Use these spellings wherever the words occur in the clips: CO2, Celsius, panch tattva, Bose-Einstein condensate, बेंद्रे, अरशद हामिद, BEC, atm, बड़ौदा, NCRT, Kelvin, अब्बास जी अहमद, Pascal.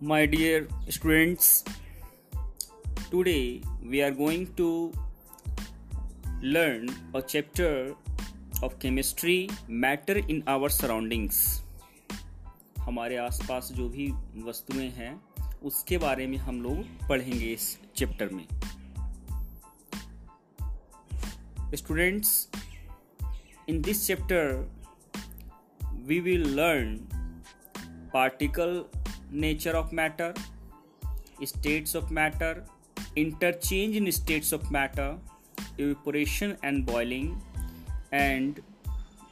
My dear students, today we are going to learn a chapter of chemistry, matter in our surroundings. हमारे आसपास जो भी वस्तुएं हैं उसके बारे में हम लोग पढ़ेंगे इस चैप्टर में. Students, in this chapter we will learn particle nature of matter, states of matter, interchange in states of matter, evaporation and boiling, and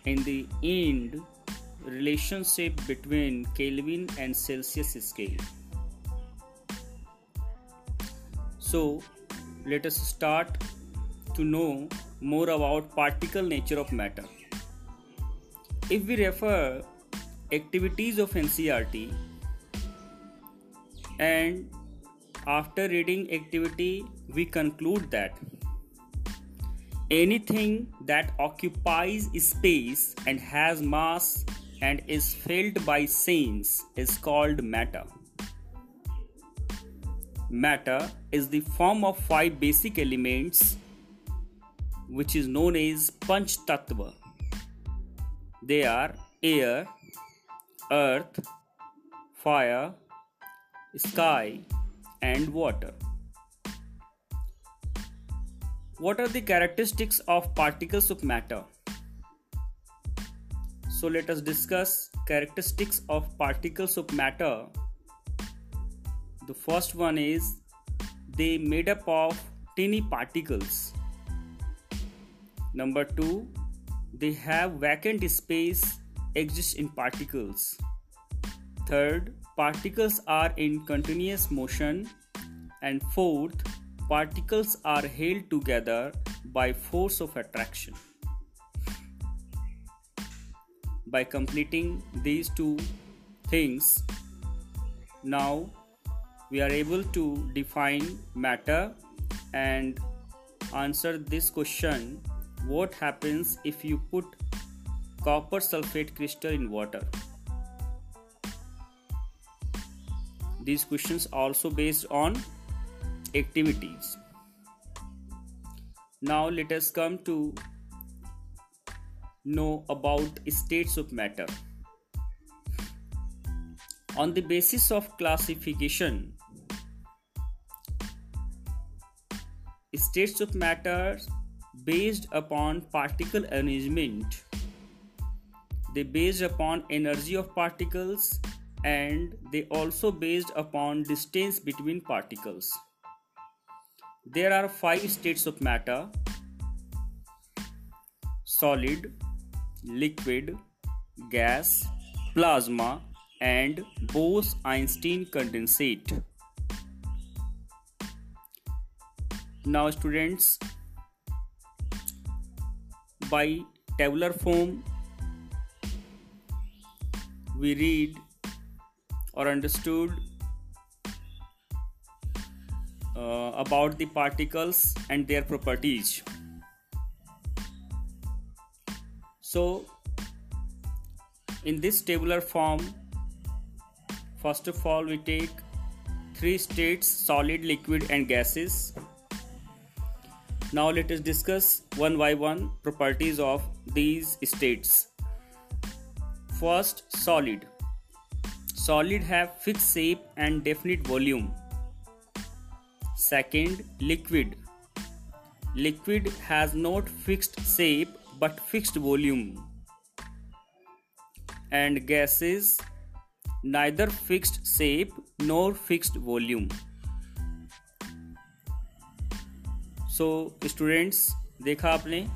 in the end relationship between Kelvin and Celsius scale. So let us start to know more about particle nature of matter. If we refer activities of NCRT, and after reading activity we conclude that anything that occupies space and has mass and is felt by sense is called matter. Matter is the form of 5 basic elements which is known as panch tattva. They are air, earth, fire, sky and water. What are the characteristics of particles of matter? So let us discuss characteristics of particles of matter. The first one is they made up of tiny particles. Number 2, they have vacant space exists in particles. Third, particles are in continuous motion. And fourth, particles are held together by force of attraction. By completing these two things, now we are able to define matter and answer this question: what happens if you put copper sulfate crystal in water? These questions also based on activities. Now let us come to know about states of matter. On the basis of classification, states of matter based upon particle arrangement. They based upon energy of particles and they also based upon distance between particles. There are 5 states of matter: solid, liquid, gas, plasma and Bose-Einstein condensate. Now students, by tabular form we read or understood about the particles and their properties. So in this tabular form, first of all we take 3 states: solid, liquid and gases. Now let us discuss one by one properties of these states. First, solid. Solid have fixed shape and definite volume. Second, liquid. Liquid has not fixed shape but fixed volume. And gases, neither fixed shape nor fixed volume. So students, देखा आपने,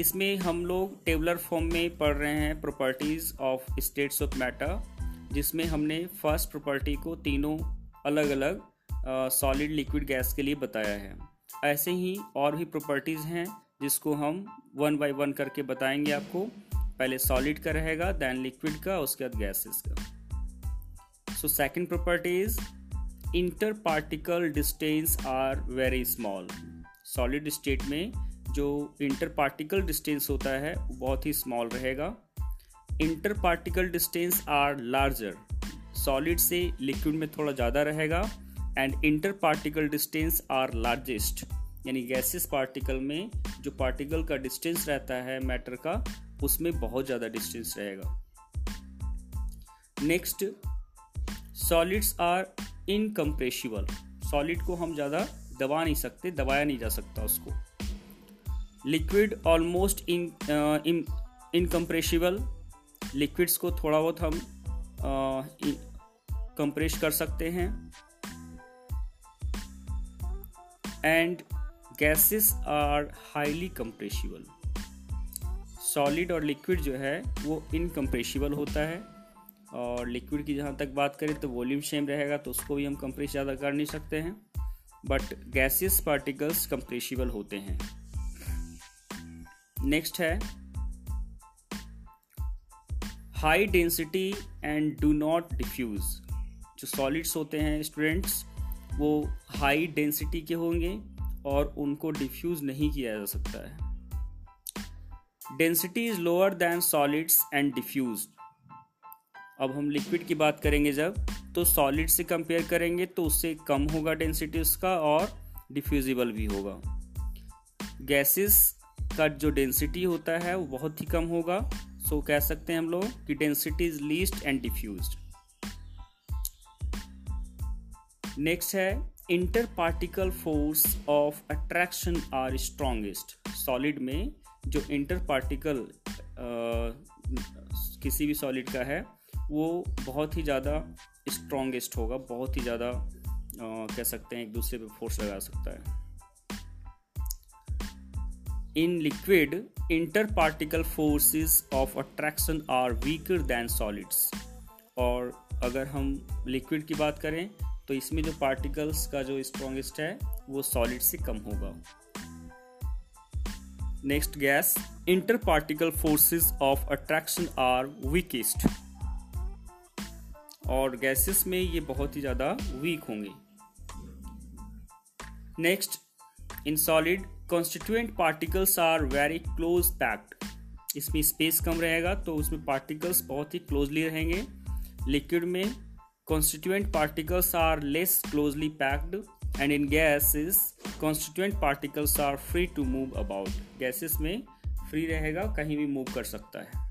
इसमें हम लोग tabular form में पढ़ रहे हैं properties of states of matter, जिसमें हमने फर्स्ट प्रॉपर्टी को तीनों अलग अलग सॉलिड, लिक्विड, गैस के लिए बताया है. ऐसे ही और भी प्रॉपर्टीज़ हैं जिसको हम वन बाय वन करके बताएंगे आपको. पहले सॉलिड का रहेगा, दैन लिक्विड का, उसके बाद गैसेस का. So second property is inter particle distance are very small. Solid state में जो इंटर पार्टिकल डिस्टेंस होता है वो बहुत ही स्मॉल रहेगा. Inter particle distance are larger solid से लिक्विड में थोड़ा ज़्यादा रहेगा and inter particle distance are largest, यानी गैसियस पार्टिकल में जो पार्टिकल का डिस्टेंस रहता है मैटर का, उसमें बहुत ज़्यादा डिस्टेंस रहेगा। Next, solids are incompressible, solid को हम ज़्यादा दबा नहीं सकते, दबाया नहीं जा सकता उसको। लिक्विड ऑलमोस्ट इनकम्प्रेसिबल, लिक्विड्स को थोड़ा बहुत हम कंप्रेस कर सकते हैं। And gases are highly compressible, solid और लिक्विड जो है वो इनकम्प्रेसिबल होता है। और लिक्विड की जहाँ तक बात करें तो वॉल्यूम सेम रहेगा, तो उसको भी हम कंप्रेस ज़्यादा कर नहीं सकते हैं, बट गैसेस पार्टिकल्स कंप्रेसिबल होते हैं। नेक्स्ट है high density and do not diffuse. जो सॉलिड्स होते हैं स्टूडेंट्स, वो हाई डेंसिटी के होंगे और उनको डिफ्यूज़ नहीं किया जा सकता है। Density is lower than solids and diffuse. अब हम लिक्विड की बात करेंगे जब, तो सॉलिड से कंपेयर करेंगे तो उससे कम होगा डेंसिटी उसका और डिफ्यूजिबल भी होगा। गैसेस का जो डेंसिटी होता है वो बहुत ही कम होगा, सो कह सकते हैं हम लोग कि density is least and diffuse. Next है inter particle force of attraction are strongest. Solid में जो इंटर पार्टिकल किसी भी सॉलिड का है वो बहुत ही ज़्यादा स्ट्रॉन्गेस्ट होगा, बहुत ही ज़्यादा कह सकते हैं एक दूसरे पे फोर्स लगा सकता है। In liquid inter particle forces of attraction are weaker than solids. और अगर हम लिक्विड की बात करें तो इसमें जो पार्टिकल्स का जो स्ट्रॉन्गेस्ट है वो सॉलिड से कम होगा। Next gas, inter particle forces of attraction are weakest, और गैसेस में ये बहुत ही ज़्यादा वीक होंगे। Next, in solid constituent particles are very close packed. इसमें स्पेस कम रहेगा तो उसमें पार्टिकल्स बहुत ही क्लोजली रहेंगे। लिक्विड में constituent particles are less closely packed and in gases constituent particles are free to move about. Gases में फ्री रहेगा, कहीं भी मूव कर सकता है।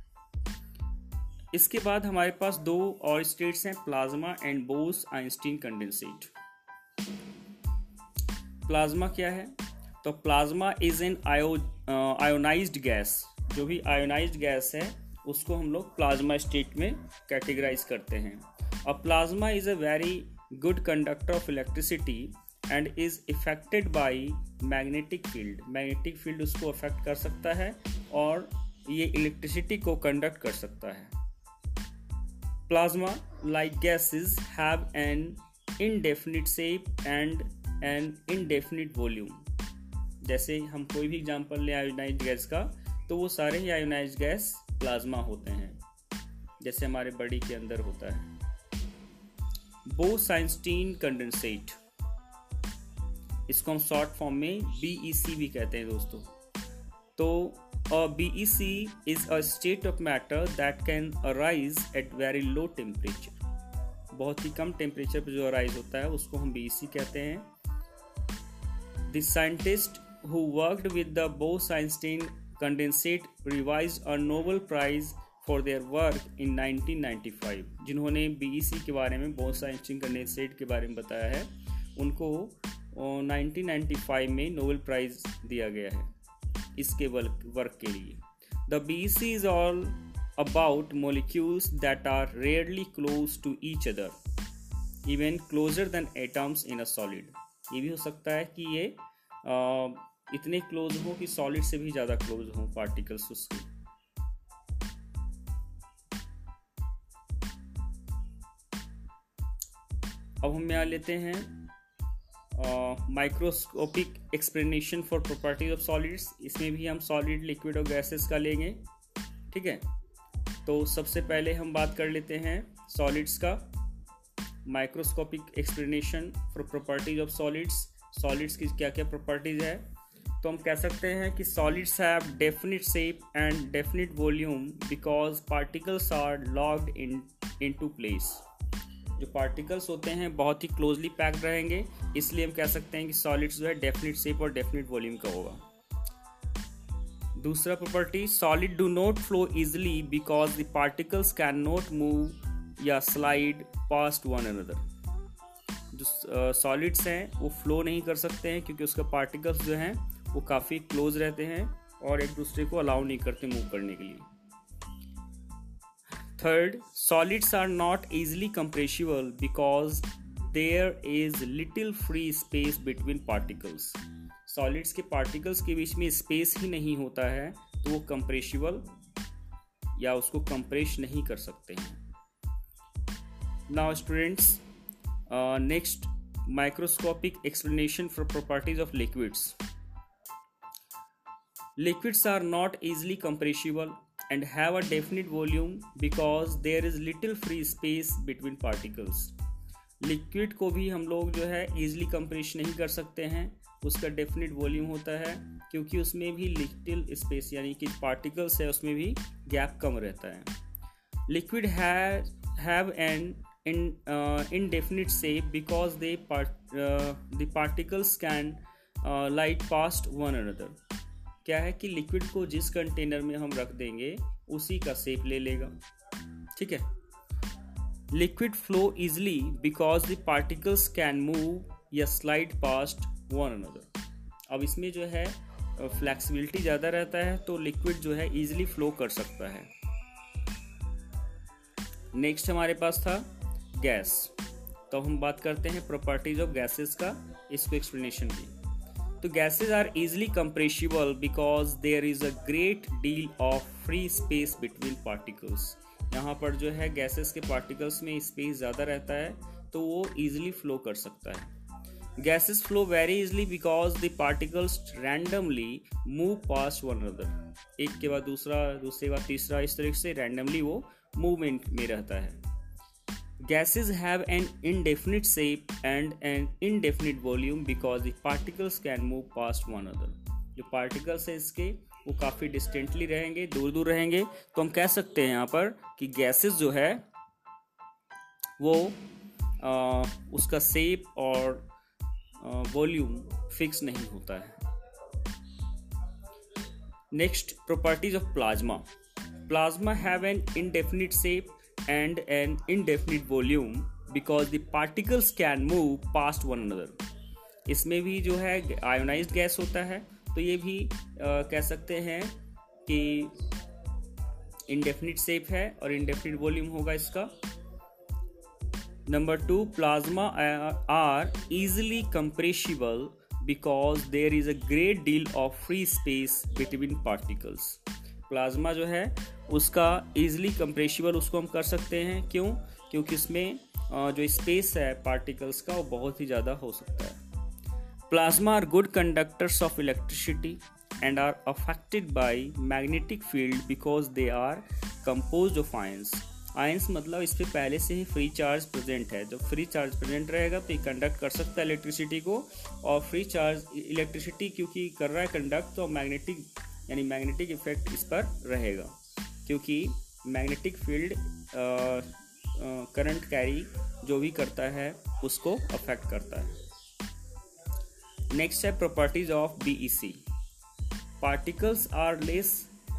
इसके बाद हमारे पास दो और स्टेट्स हैं, plasma and Bose Einstein condensate. Plasma क्या है? तो plasma is an ionised gas. जो भी आयोनाइज्ड गैस है उसको हम लोग प्लाज्मा स्टेट में कैटेगराइज करते हैं। अब plasma is a very good conductor of electricity and is affected by magnetic field. Magnetic field उसको अफेक्ट कर सकता है और ये इलेक्ट्रिसिटी को कंडक्ट कर सकता है। Plasma like gases have an indefinite shape and an indefinite volume. जैसे हम कोई भी एग्जांपल लें आयोनाइज्ड गैस का, तो वो सारे ही आयोनाइज्ड गैस प्लाज्मा होते हैं, जैसे हमारे बॉडी के अंदर होता है। बोस-आइंस्टीन कंडेंसेट, इसको हम शॉर्ट फॉर्म में BEC भी कहते हैं दोस्तों। तो BEC is a state of matter that can arise at very low temperature. बहुत ही कम टेम्परेचर पर जो अराइज होता है उसको हम BEC कहते हैं। The scientist who worked with the Bose-Einstein condensate revised a Nobel Prize for their work in 1995. जिन्होंने BEC के बारे में, Bose-Einstein condensate के बारे में बताया है, उनको 1995 में नोबेल प्राइज दिया गया है इसके वर्क के लिए। The BEC is all about molecules that are rarely close to each other, even closer than atoms in a solid. ये भी हो सकता है कि ये इतने क्लोज हो कि सॉलिड से भी ज़्यादा क्लोज हो पार्टिकल्स उसके। अब हम यहाँ लेते हैं microscopic explanation for properties of solids. इसमें भी हम सॉलिड, लिक्विड और गैसेस का लेंगे, ठीक है। तो सबसे पहले हम बात कर लेते हैं सॉलिड्स का, microscopic explanation for properties of solids. Solids की क्या क्या प्रॉपर्टीज़ है? तो हम कह सकते हैं कि solids have definite shape and definite volume because particles are locked in to place. जो पार्टिकल्स होते हैं बहुत ही क्लोजली पैक्ड रहेंगे, इसलिए हम कह सकते हैं कि सॉलिड्स जो है डेफिनेट शेप और डेफिनेट वॉल्यूम का होगा। दूसरा property, solid do not flow easily because the particles can not move या स्लाइड पास्ट वन अनदर। जो सॉलिड्स हैं वो फ्लो नहीं कर सकते हैं क्योंकि उसका पार्टिकल्स जो हैं वो काफ़ी क्लोज रहते हैं और एक दूसरे को अलाउ नहीं करते मूव करने के लिए। Third, solids are not easily compressible because there is little free space between particles. Solids के पार्टिकल्स के बीच में स्पेस ही नहीं होता है तो वो कंप्रेसिबल या उसको कंप्रेस नहीं कर सकते हैं। Now students, next microscopic explanation for properties of liquids. Liquids are not easily compressible and have a definite volume because there is little free space between particles. Liquid को भी हम लोग जो है ईजिली कंप्रेस नहीं कर सकते हैं, उसका डेफिनेट वॉल्यूम होता है क्योंकि उसमें भी लिटिल स्पेस यानी कि पार्टिकल्स है उसमें भी गैप कम रहता है। Liquid have an indefinite shape because the particles can light past one another. क्या है कि लिक्विड को जिस कंटेनर में हम रख देंगे उसी का शेप ले लेगा, ठीक है। Liquid flow easily because the particles can move या स्लाइड पास्ट वन अनदर। अब इसमें जो है फ्लैक्सिबिलिटी ज़्यादा रहता है तो लिक्विड जो है ईजिली फ्लो कर सकता है। नेक्स्ट हमारे पास था गैस, तो हम बात करते हैं प्रॉपर्टीज ऑफ गैसेस का, इसको एक्सप्लेनेशन की। तो gases are easily compressible because there is a great deal of free space between particles. यहाँ पर जो है गैसेस के पार्टिकल्स में स्पेस ज़्यादा रहता है तो वो ईजिली फ्लो कर सकता है। Gases flow very easily because the particles randomly move past one another. एक के बाद दूसरा, दूसरे के बाद तीसरा, इस तरह से randomly वो movement में रहता है। Gases have an indefinite shape and an indefinite volume because the particles can move past one another. जो particles हैं इसके वो काफ़ी distantly रहेंगे, दूर दूर रहेंगे, तो हम कह सकते हैं यहाँ पर कि gases जो है वो उसका shape और वॉल्यूम फिक्स नहीं होता है। Next, properties of plasma. Plasma have an indefinite shape and an indefinite volume because the particles can move past one another. इसमें भी जो है आयोनाइज्ड गैस होता है तो ये भी कह सकते हैं कि इनडेफिनिट शेप है और इनडेफिनिट वॉल्यूम होगा इसका। Number 2, plasma are easily compressible because there is a great deal of free space between particles. Plasma जो है उसका easily compressible उसको हम कर सकते हैं, क्यों? क्योंकि इसमें जो स्पेस है पार्टिकल्स का वो बहुत ही ज़्यादा हो सकता है। Plasma are good conductors of electricity and are affected by magnetic field because they are compose of ions. Ions मतलब इस पर पहले से ही फ्री चार्ज प्रेजेंट है। जब फ्री चार्ज प्रेजेंट रहेगा तो ये कंडक्ट कर सकता है इलेक्ट्रिसिटी को, और फ्री चार्ज इलेक्ट्रिसिटी क्योंकि कर रहा है कंडक्ट तो मैग्नेटिक यानी मैग्नेटिक इफेक्ट इस पर रहेगा क्योंकि मैग्नेटिक फील्ड करंट कैरी जो भी करता है उसको अफेक्ट करता है। नेक्स्ट है properties of BEC. Particles are less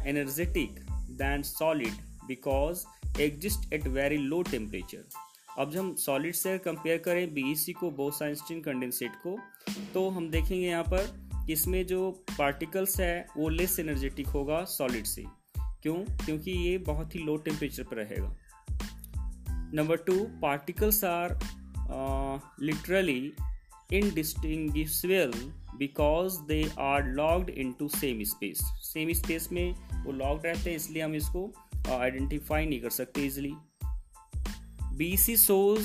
energetic than solid because exist at very low temperature. अब जब हम सॉलिड से कंपेयर करें बीईसी को, बोस-आइंस्टीन कंडेंसेट को, तो हम देखेंगे यहाँ पर इसमें जो पार्टिकल्स है वो लेस एनर्जेटिक होगा सॉलिड से। क्यों? क्योंकि ये बहुत ही लो टेम्परेचर पर रहेगा। Number 2, particles are literally indistinguishable because they are locked into same space. Same space में वो लॉक्ड रहते हैं इसलिए हम इसको आइडेंटिफाई नहीं कर सकते easily. BC shows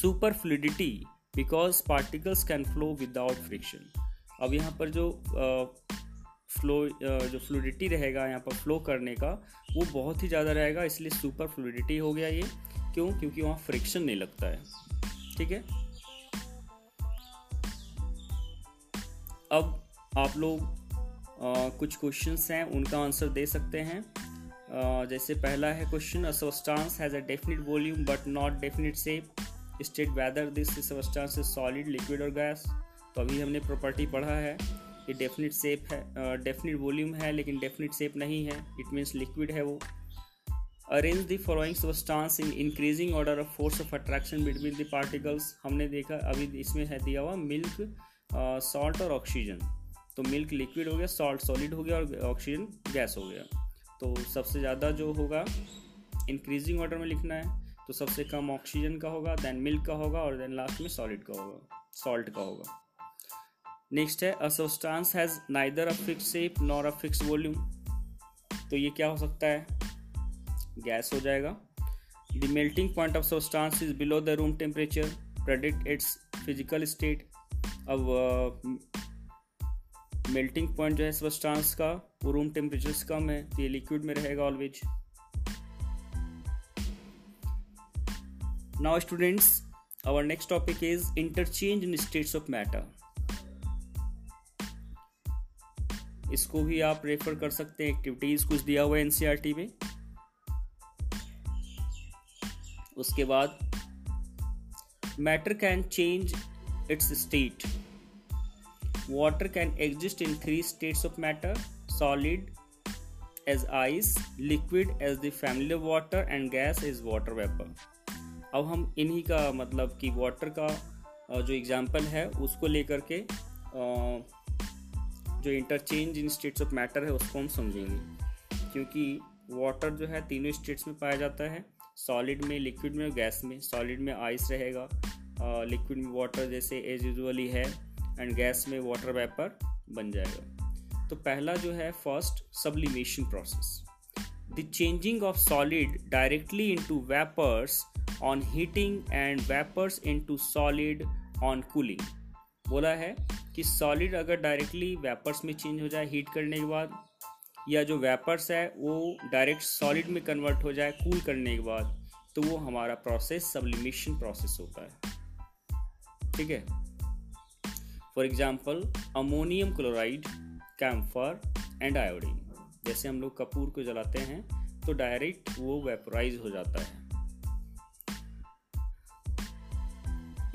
super fluidity because particles can flow without friction. अब यहाँ पर जो फ्लूइडिटी रहेगा यहाँ पर फ्लो करने का वो बहुत ही ज़्यादा रहेगा इसलिए सुपर फ्लूइडिटी हो गया ये। क्यों? क्योंकि वहाँ फ्रिक्शन नहीं लगता है, ठीक है। अब आप लोग कुछ क्वेश्चंस हैं उनका आंसर दे सकते हैं। जैसे पहला है question, a substance has a definite volume but not definite shape, state whether this substance is solid, liquid और गैस। तो अभी हमने प्रॉपर्टी पढ़ा है कि डेफिनेट शेप है, डेफिनेट वॉल्यूम है लेकिन डेफिनेट शेप नहीं है, इट मीन्स लिक्विड है वो। Arrange the following substance in increasing order of force of attraction between the particles. हमने देखा अभी इसमें है दिया हुआ मिल्क, सॉल्ट और ऑक्सीजन। तो मिल्क लिक्विड हो गया, सॉल्ट सॉलिड हो गया और ऑक्सीजन गैस हो गया। तो सबसे ज़्यादा जो होगा इंक्रीजिंग ऑर्डर में लिखना है, तो सबसे कम ऑक्सीजन का होगा, देन मिल्क का होगा और देन लास्ट में सॉलिड का होगा, सॉल्ट का होगा। नेक्स्ट है a substance has neither a fix shape nor a fix volume, तो ये क्या हो सकता है, गैस हो जाएगा। The melting point of substance is below the room temperature, predict its physical state. अब मेल्टिंग पॉइंट जो है सब्सटेंस का वो रूम टेम्परेचर से कम है, तो ये लिक्विड में रहेगा always. Now students, our next topic is interchange in states of matter. इसको भी आप रेफर कर सकते हैं, एक्टिविटीज कुछ दिया हुआ है एनसीआरटी में। उसके बाद matter can change its state, water can exist in three states of matter, solid as ice, liquid as the family of water and gas as water vapor। अब हम इन्हीं का मतलब कि water का जो example है उसको लेकर के जो interchange in states of matter है उसको हम समझेंगे, क्योंकि water जो है तीनों states में पाया जाता है, solid में, liquid में और gas में। solid में ice रहेगा, liquid में water जैसे as usually है एंड गैस में वाटर वेपर बन जाएगा। तो पहला जो है first sublimation process, the changing of solid directly into vapours on heating and vapours into solid on cooling. बोला है कि सॉलिड अगर डायरेक्टली वेपर्स में चेंज हो जाए हीट करने के बाद, या जो वेपर्स है वो डायरेक्ट सॉलिड में कन्वर्ट हो जाए कूल करने के बाद, तो वो हमारा प्रोसेस सब्लिमेशन प्रोसेस होता है। ठीक है, for example ammonium chloride, camphor and iodine. जैसे हम लोग कपूर को जलाते हैं तो डायरेक्ट वो वेपराइज हो जाता है।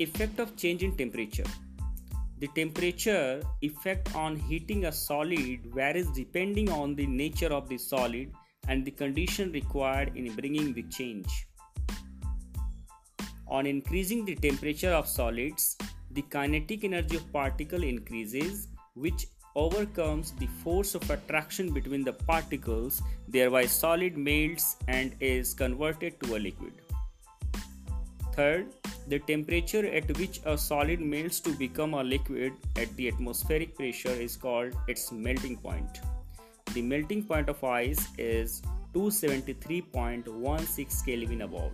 Effect of change in temperature, the temperature effect on heating a solid varies depending on the nature of the solid and the condition required in bringing the change. On increasing the temperature of solids the kinetic energy of particle increases, which overcomes the force of attraction between the particles, thereby solid melts and is converted to a liquid. Third, the temperature at which a solid melts to become a liquid at the atmospheric pressure is called its melting point. The melting point of ice is 273.16 Kelvin above.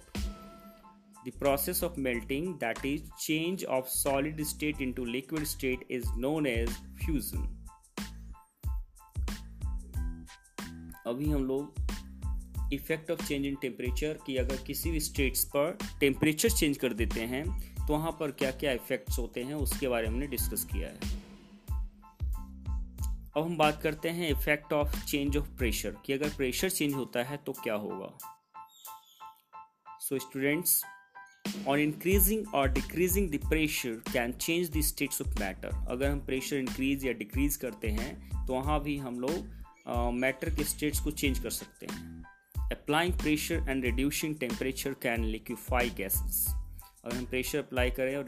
The process of melting, that is change of solid state into liquid state, is known as fusion. अभी हम लोग effect of change in temperature की अगर किसी भी states पर temperature change कर देते हैं तो वहाँ पर क्या क्या इफेक्ट्स होते हैं उसके बारे में हमने डिस्कस किया है। अब हम बात करते हैं effect of change of pressure कि अगर प्रेशर चेंज होता है तो क्या होगा। So students, on increasing or decreasing the pressure can change the states of matter। अगर हम प्रेशर इंक्रीज या डिक्रीज करते हैं तो वहाँ भी हम लोग मैटर के स्टेट्स को चेंज कर सकते हैं। Applying pressure and reducing temperature can liquefy gases. अगर हम प्रेशर अप्लाई करें और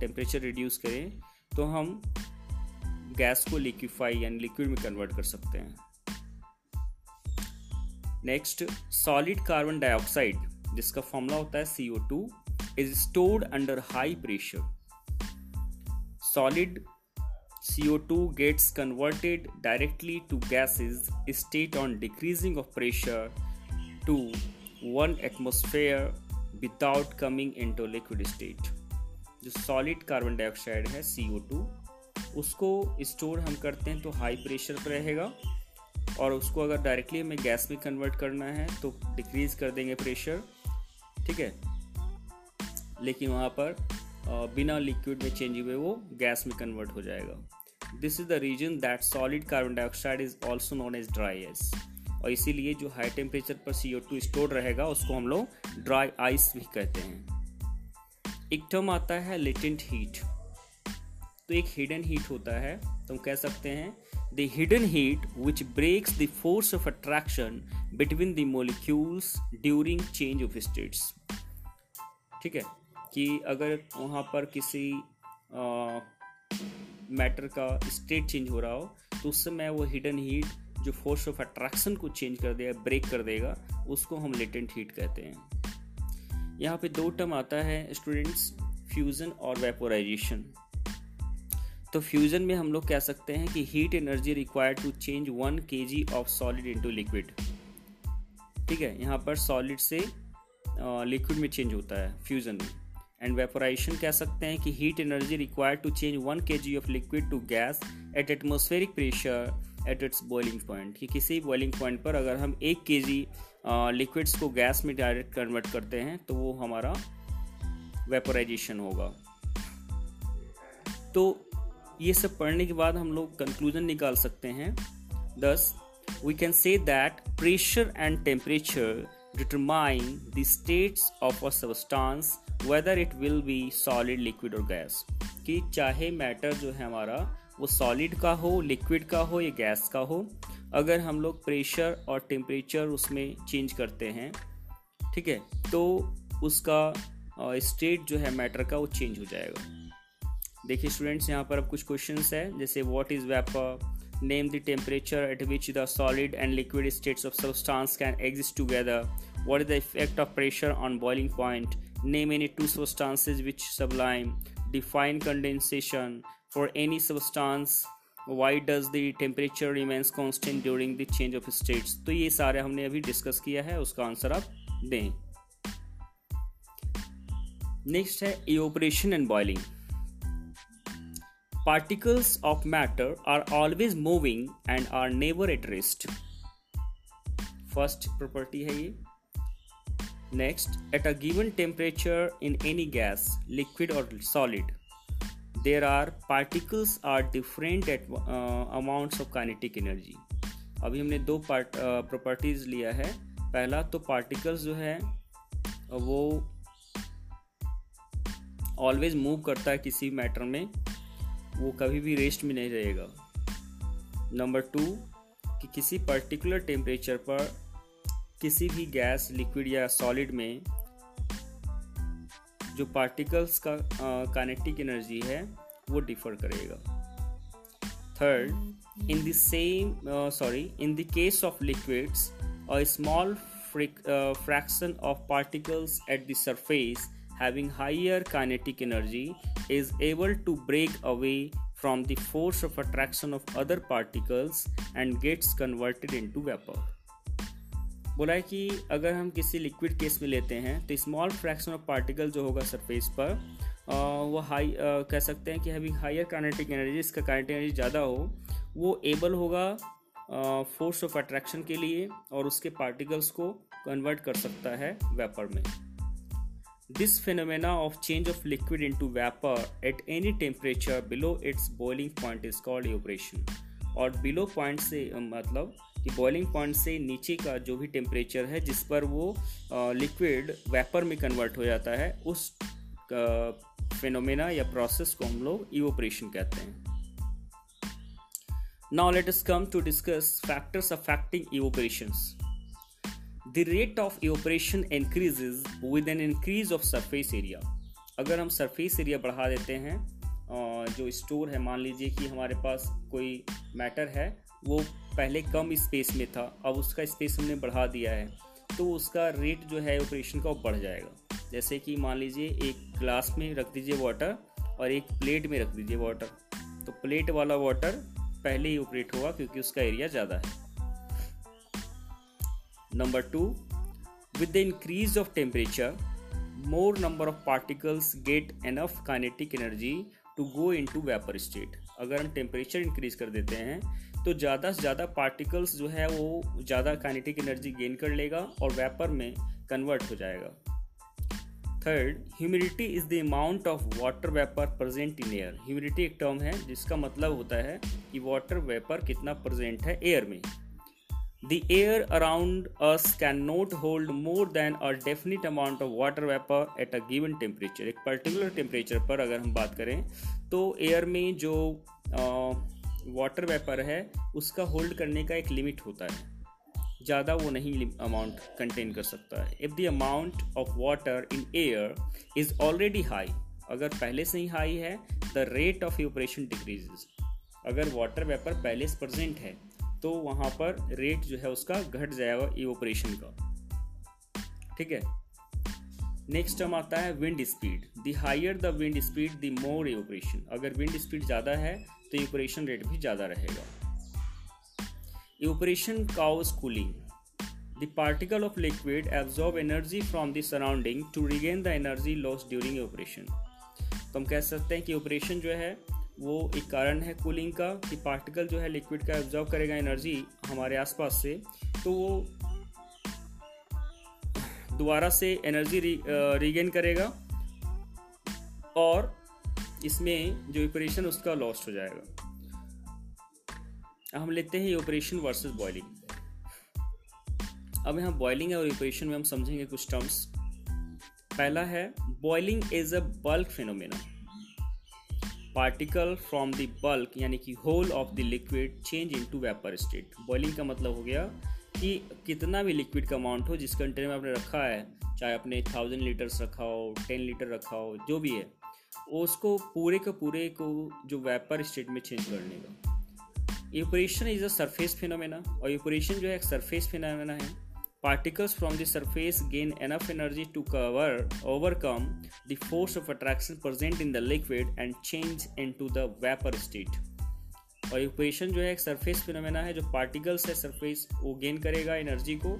टेम्परेचर रिड्यूस करें तो हम गैस को लिक्विफाई यानी लिक्विड में कन्वर्ट कर सकते हैं। नेक्स्ट, सॉलिड कार्बन डाइऑक्साइड जिसका फॉर्मूला होता है CO2 is stored under high pressure. Solid CO2 gets converted directly to gaseous state on decreasing of pressure to 1 atmosphere without coming into liquid state. जो solid carbon dioxide है CO2 उसको store हम करते हैं तो high pressure पर रहेगा, और उसको अगर डायरेक्टली हमें गैस में कन्वर्ट करना है तो डिक्रीज कर देंगे प्रेशर। ठीक है, लेकिन वहाँ पर बिना लिक्विड में चेंज हुए वो गैस में कन्वर्ट हो जाएगा। This is the reason that solid carbon dioxide is also known as dry ice. और इसीलिए जो हाई टेम्परेचर पर CO2 स्टोर्ड रहेगा उसको हम लोग ड्राई आइस भी कहते हैं। एक टर्म आता है लेटेंट हीट, तो एक हिडन हीट होता है, तो हम कह सकते हैं the hidden heat which breaks the force of attraction between the molecules during change of states. ठीक है कि अगर वहाँ पर किसी मैटर का स्टेट चेंज हो रहा हो तो उस समय वो हिडन हीट जो फोर्स ऑफ अट्रैक्शन को चेंज कर देगा, ब्रेक कर देगा, उसको हम लेटेंट हीट कहते हैं। यहाँ पे दो टर्म आता है स्टूडेंट्स, फ्यूज़न और वेपोराइजेशन। तो फ्यूज़न में हम लोग कह सकते हैं कि heat energy required to change 1 kg of solid into liquid. ठीक है, यहाँ पर सॉलिड से लिक्विड में चेंज होता है फ्यूज़न में। एंड वेपोराइजेशन कह सकते हैं कि heat energy required to change 1 kg of liquid to gas at atmospheric pressure at its boiling point. कि किसी बॉइलिंग पॉइंट पर अगर हम 1 kg लिक्विड्स को गैस में डायरेक्ट कन्वर्ट करते हैं तो वो हमारा वेपोराइजेशन होगा। तो ये सब पढ़ने के बाद हम लोग कंक्लूजन निकाल सकते हैं। Thus we can say that pressure and temperature determine the states of a substance whether it will be solid, liquid और गैस। कि चाहे मैटर जो है हमारा वो सॉलिड का हो, लिक्विड का हो या गैस का हो, अगर हम लोग प्रेशर और टेम्परेचर उसमें चेंज करते हैं, ठीक है, तो उसका स्टेट जो है मैटर का वो चेंज हो जाएगा। देखिए स्टूडेंट्स, यहाँ पर अब कुछ क्वेश्चंस है, जैसे what is vapour, name the temperature at which the solid and liquid states of substance can exist together, what is the effect of pressure on boiling point, name any two substances which sublime, define condensation for any substance, why does the temperature remains constant during the change of states. तो ये सारे हमने अभी discuss किया है, उसका answer आप दें। नेक्स्ट है evaporation and boiling. Particles of matter are always moving and are never at rest. First property है ये। Next, at a given temperature in any gas, liquid or solid, there are particles are different at amounts of kinetic energy. अभी हमने दो properties लिया है। पहला तो particles जो है वो always move करता है किसी matter में, वो कभी भी रेस्ट में नहीं रहेगा। नंबर टू कि किसी पर्टिकुलर टेम्परेचर पर किसी भी गैस, लिक्विड या सॉलिड में जो पार्टिकल्स का काइनेटिक एनर्जी है वो डिफर करेगा। Third, in the case of liquids a small fraction of particles at the surface having higher kinetic energy is able to break away from the force of attraction of other particles and gets converted into vapor. बोला है कि अगर हम किसी liquid case में लेते हैं तो स्मॉल फ्रैक्शन ऑफ पार्टिकल जो होगा सरफेस पर वो हाई कह सकते हैं कि having higher kinetic energy, इसका kinetic energy ज़्यादा हो, वो able होगा force of attraction के लिए और उसके particles को convert कर सकता है vapor में। This phenomena of change of liquid into vapor at any temperature below its boiling point is called evaporation. और below point से मतलब कि boiling point से नीचे का जो भी temperature है जिस पर वो liquid vapor में convert हो जाता है, उस phenomena या process को हम लोग evaporation कहते हैं। Now let us come to discuss factors affecting evaporations. The rate of evaporation increases with an increase of surface area. अगर हम surface area बढ़ा देते हैं, जो स्टोर है, मान लीजिए कि हमारे पास कोई मैटर है वो पहले कम स्पेस में था, अब उसका स्पेस हमने बढ़ा दिया है, तो उसका रेट जो है इवोपरेशन का बढ़ जाएगा। जैसे कि मान लीजिए एक ग्लास में रख दीजिए वाटर और एक प्लेट में रख दीजिए वाटर, तो प्लेट वाला वाटर पहले ही इवोपरेट होगा क्योंकि उसका एरिया ज़्यादा है। Number 2, with the increase of temperature, more number of particles get enough kinetic energy to go into vapor state. अगर हम टेम्परेचर इंक्रीज कर देते हैं तो ज़्यादा से ज़्यादा पार्टिकल्स जो है वो ज़्यादा काइनेटिक एनर्जी गेन कर लेगा और वेपर में कन्वर्ट हो जाएगा। Third, humidity is the amount of water vapour present in air. Humidity एक टर्म है जिसका मतलब होता है कि वाटर वेपर कितना प्रेजेंट है एयर में। The air around us cannot hold more than a definite amount of water vapor at a given temperature. एक particular temperature पर अगर हम बात करें तो air में जो water vapor है उसका hold करने का एक limit होता है, ज़्यादा वो नहीं amount contain कर सकता है. If the amount of water in air is already high, अगर पहले से ही high है, the rate of evaporation decreases. अगर water vapor पहले से present है तो वहाँ पर रेट जो है उसका घट जाएगा इवोपरेशन का. ठीक है, नेक्स्ट टर्म आता है wind speed. The higher the wind speed the more evaporation. अगर विंड स्पीड ज़्यादा है तो इवोपरेशन रेट भी ज़्यादा रहेगा. Evaporation cause cooling. The particle of liquid absorb energy from the surrounding to regain the energy loss during evaporation. तो हम कह सकते हैं कि इवोपरेशन जो है वो एक कारण है कूलिंग का, कि पार्टिकल जो है लिक्विड का एब्जॉर्ब करेगा एनर्जी हमारे आसपास से, तो वो दोबारा से एनर्जी रीगेन करेगा और इसमें जो इवोपरेशन उसका लॉस्ट हो जाएगा. हम लेते हैं इवोपरेशन वर्सेस बॉयलिंग. अब यहाँ बॉयलिंग और इवोपरेशन में हम समझेंगे कुछ टर्म्स. पहला है boiling is a bulk phenomena. Particle from the bulk यानी कि whole of the liquid change into vapour state. Boiling का मतलब हो गया कि कितना भी लिक्विड का अमाउंट हो जिस कंटेनर में आपने रखा है, चाहे आपने 1000 लीटर्स रखा हो, 10 लीटर रखा हो, जो भी है, उसको पूरे को जो वेपर स्टेट में चेंज करने का. Evaporation is a surface phenomena, और इवोपरेशन जो है एक सरफेस फिनोमेना है. Particles from the surface gain enough energy to overcome the force of attraction present in the liquid and change into the vapor state. और evaporation जो है एक surface phenomena है, जो particles है surface वो gain करेगा energy को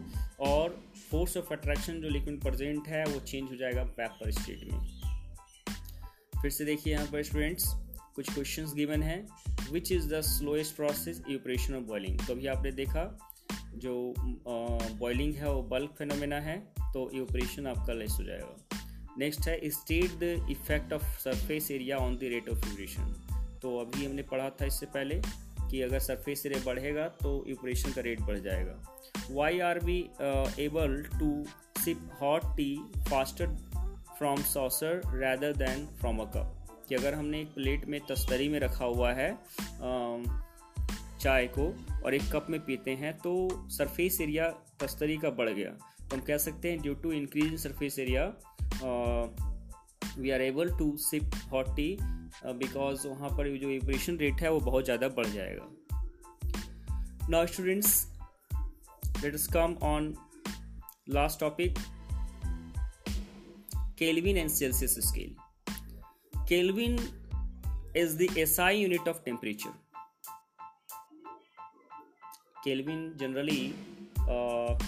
और force of attraction जो liquid present है वो change हो जाएगा vapor state में. फिर से देखिए यहाँ पर students कुछ questions given हैं. Which is the slowest process evaporation or boiling? तो अभी आपने देखा जो बॉइलिंग है वो बल्क फिनोमेना है, तो इवोपरेशन आपका लेस हो जाएगा. नेक्स्ट है state the effect of surface area on the rate of evaporation. तो अभी हमने पढ़ा था इससे पहले कि अगर सरफेस एरिया बढ़ेगा तो इवोपरेशन का रेट बढ़ जाएगा. Why are we able to sip hot tea faster from saucer rather than from a cup. कि अगर हमने एक प्लेट में तस्तरी में रखा हुआ है चाय को और एक कप में पीते हैं तो सरफेस एरिया तस्तरी का बढ़ गया, तो हम कह सकते हैं due to increase in surface area we are able to sip hot tea, because वहाँ पर जो इवोपरेशन रेट है वो बहुत ज़्यादा बढ़ जाएगा. Now students let us come on last topic, Kelvin and Celsius scale. Kelvin is the SI unit of temperature. Kelvin generally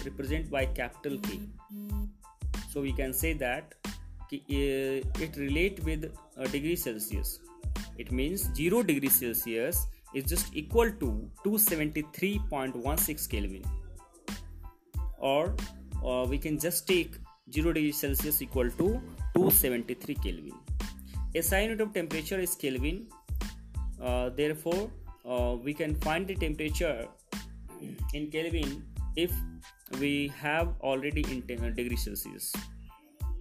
represented by capital K. So we can say that it relates with degree Celsius. It means 0 degree Celsius is just equal to 273.16 Kelvin. Or we can just take 0 degree Celsius equal to 273 Kelvin. SI unit of temperature is Kelvin. Therefore, we can find the temperature in Kelvin if we have already in degree Celsius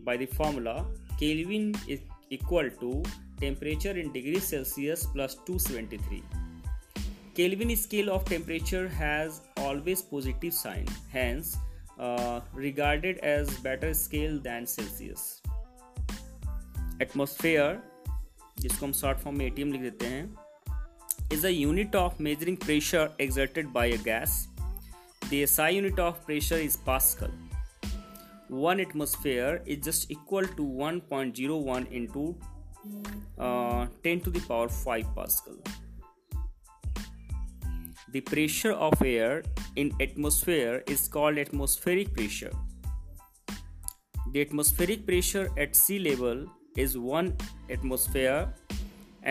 by the formula Kelvin is equal to temperature in degree Celsius plus 273. Kelvin scale of temperature has always positive sign, hence regarded as better scale than Celsius. Atmosphere, जिसको हम short form में atm लिख देते हैं, is a unit of measuring pressure exerted by a gas. The SI unit of pressure is Pascal. 1 atmosphere is just equal to 1.01 into 10 to the power 5 Pascal. The pressure of air in atmosphere is called atmospheric pressure. The atmospheric pressure at sea level is 1 atmosphere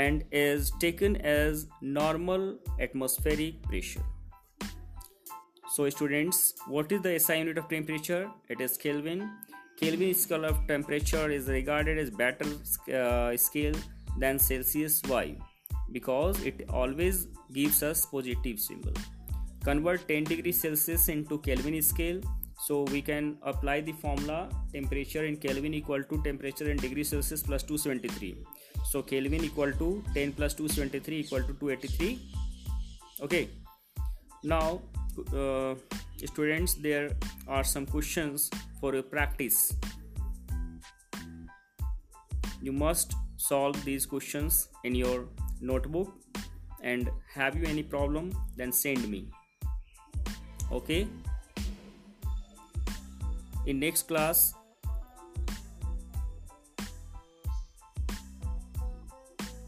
and is taken as normal atmospheric pressure. So students, what is the SI unit of temperature? It is Kelvin. Kelvin scale of temperature is regarded as better scale than Celsius. Why? Because it always gives us positive symbol. Convert 10 degrees Celsius into Kelvin scale. So we can apply the formula temperature in Kelvin equal to temperature in degrees Celsius plus 273. So Kelvin equal to 10 plus 273 equal to 283. Okay. Now students, there are some questions for your practice. You must solve these questions in your notebook, and have you any problem, then send me. Okay. In next class,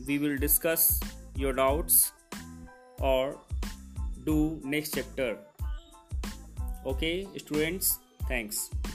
we will discuss your doubts or do next chapter. Okay, students, thanks.